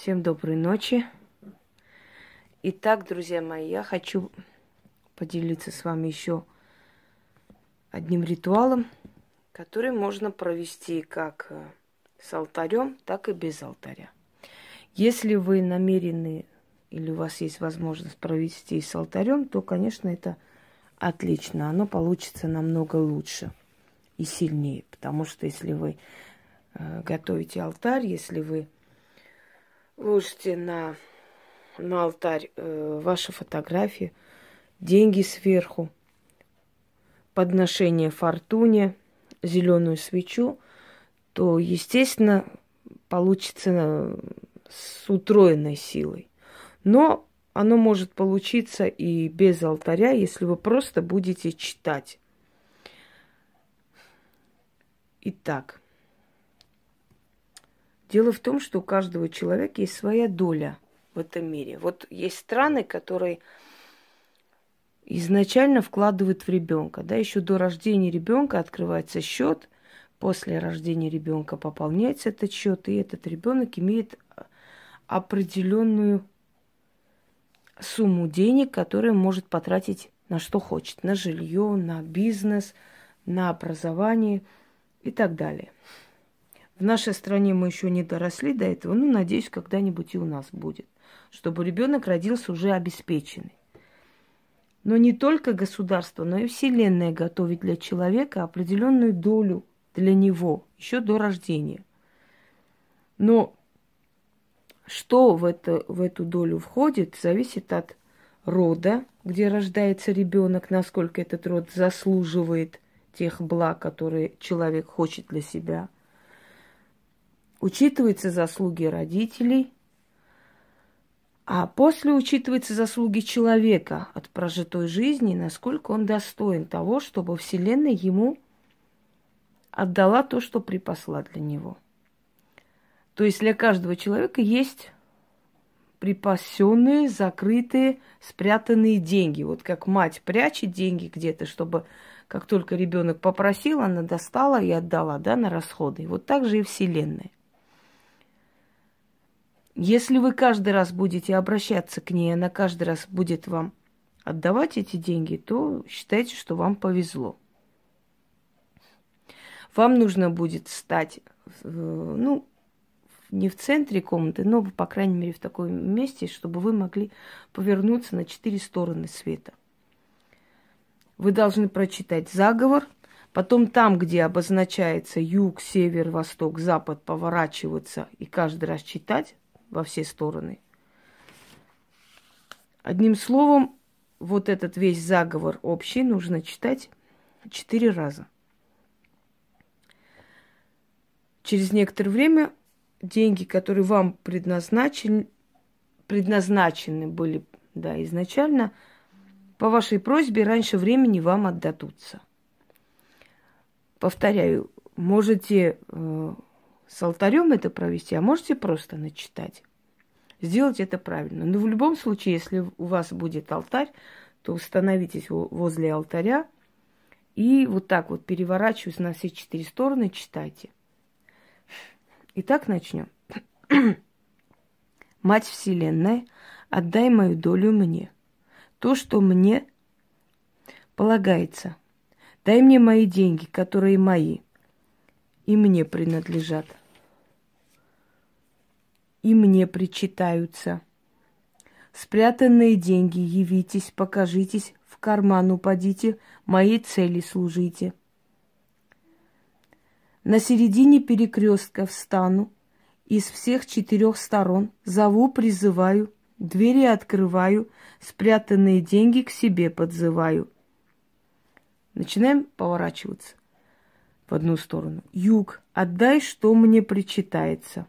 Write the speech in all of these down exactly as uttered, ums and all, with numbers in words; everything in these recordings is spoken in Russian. Всем доброй ночи. Итак, друзья мои, я хочу поделиться с вами еще одним ритуалом, который можно провести как с алтарем, так и без алтаря. Если вы намерены или у вас есть возможность провести с алтарем, то, конечно, это отлично. Оно получится намного лучше и сильнее. Потому что если вы э, готовите алтарь, если вы ложите на, на алтарь э, ваши фотографии, деньги сверху, подношение Фортуне, зеленую свечу, то, естественно, получится с утроенной силой. Но оно может получиться и без алтаря, если вы просто будете читать. Итак, дело в том, что у каждого человека есть своя доля в этом мире. Вот есть страны, которые изначально вкладывают в ребенка. Да, еще до рождения ребенка открывается счет, после рождения ребенка пополняется этот счет, и этот ребенок имеет определенную сумму денег, которую может потратить на что хочет. На жилье, на бизнес, на образование и так далее. В нашей стране мы еще не доросли до этого, но, надеюсь, когда-нибудь и у нас будет, чтобы ребенок родился уже обеспеченный. Но не только государство, но и Вселенная готовит для человека определенную долю для него еще до рождения. Но что в, это, в эту долю входит, зависит от рода, где рождается ребенок, насколько этот род заслуживает тех благ, которые человек хочет для себя. Учитываются заслуги родителей, а после учитываются заслуги человека от прожитой жизни, насколько он достоин того, чтобы Вселенная ему отдала то, что припасла для него. То есть для каждого человека есть припасенные, закрытые, спрятанные деньги. Вот как мать прячет деньги где-то, чтобы как только ребенок попросил, она достала и отдала, да, на расходы. Вот так же и Вселенная. Если вы каждый раз будете обращаться к ней, она каждый раз будет вам отдавать эти деньги, то считайте, что вам повезло. Вам нужно будет стать, ну, не в центре комнаты, но, по крайней мере, в таком месте, чтобы вы могли повернуться на четыре стороны света. Вы должны прочитать заговор, потом там, где обозначается юг, север, восток, запад, поворачиваться и каждый раз читать во все стороны. Одним словом, вот этот весь заговор общий нужно читать четыре раза. Через некоторое время деньги, которые вам предназначены, предназначены были, да, изначально, по вашей просьбе раньше времени вам отдадутся. Повторяю, можете э, с алтарем это провести, а можете просто начитать. Сделать это правильно. Но в любом случае, если у вас будет алтарь, то становитесь возле алтаря и вот так вот, переворачиваясь на все четыре стороны, читайте. Итак, начнем. Мать Вселенная, отдай мою долю мне, то, что мне полагается. Дай мне мои деньги, которые мои, и мне принадлежат, и мне причитаются. Спрятанные деньги, явитесь, покажитесь, в карман упадите, моей цели служите. На середине перекрестка встану, из всех четырех сторон зову, призываю, двери открываю, спрятанные деньги к себе подзываю. Начинаем поворачиваться в одну сторону. Юг, отдай, что мне причитается.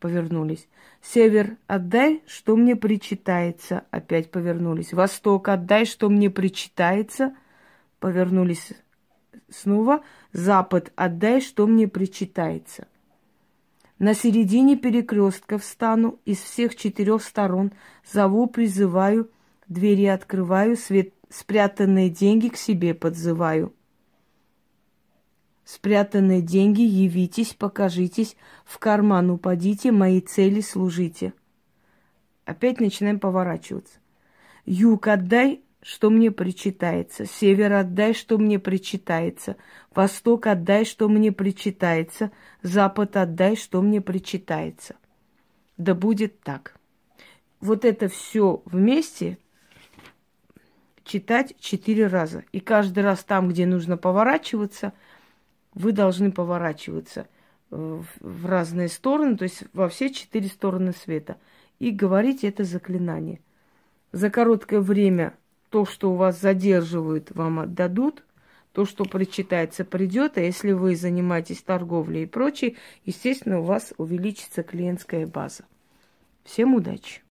Повернулись. Север, отдай, что мне причитается. Опять повернулись. Восток, отдай, что мне причитается. Повернулись. Снова запад, отдай, что мне причитается. На середине перекрестка встану, из всех четырех сторон зову, призываю, двери открываю, свет, спрятанные деньги к себе подзываю. Спрятанные деньги, явитесь, покажитесь, в карман упадите, моей цели служите. Опять начинаем поворачиваться. Юг отдай, что мне причитается. Север отдай, что мне причитается. Восток отдай, что мне причитается. Запад отдай, что мне причитается. Да будет так. Вот это все вместе читать четыре раза. И каждый раз там, где нужно поворачиваться, вы должны поворачиваться в разные стороны, то есть во все четыре стороны света. И говорить это заклинание. За короткое время то, что у вас задерживают, вам отдадут. То, что причитается, придет. А если вы занимаетесь торговлей и прочее, естественно, у вас увеличится клиентская база. Всем удачи!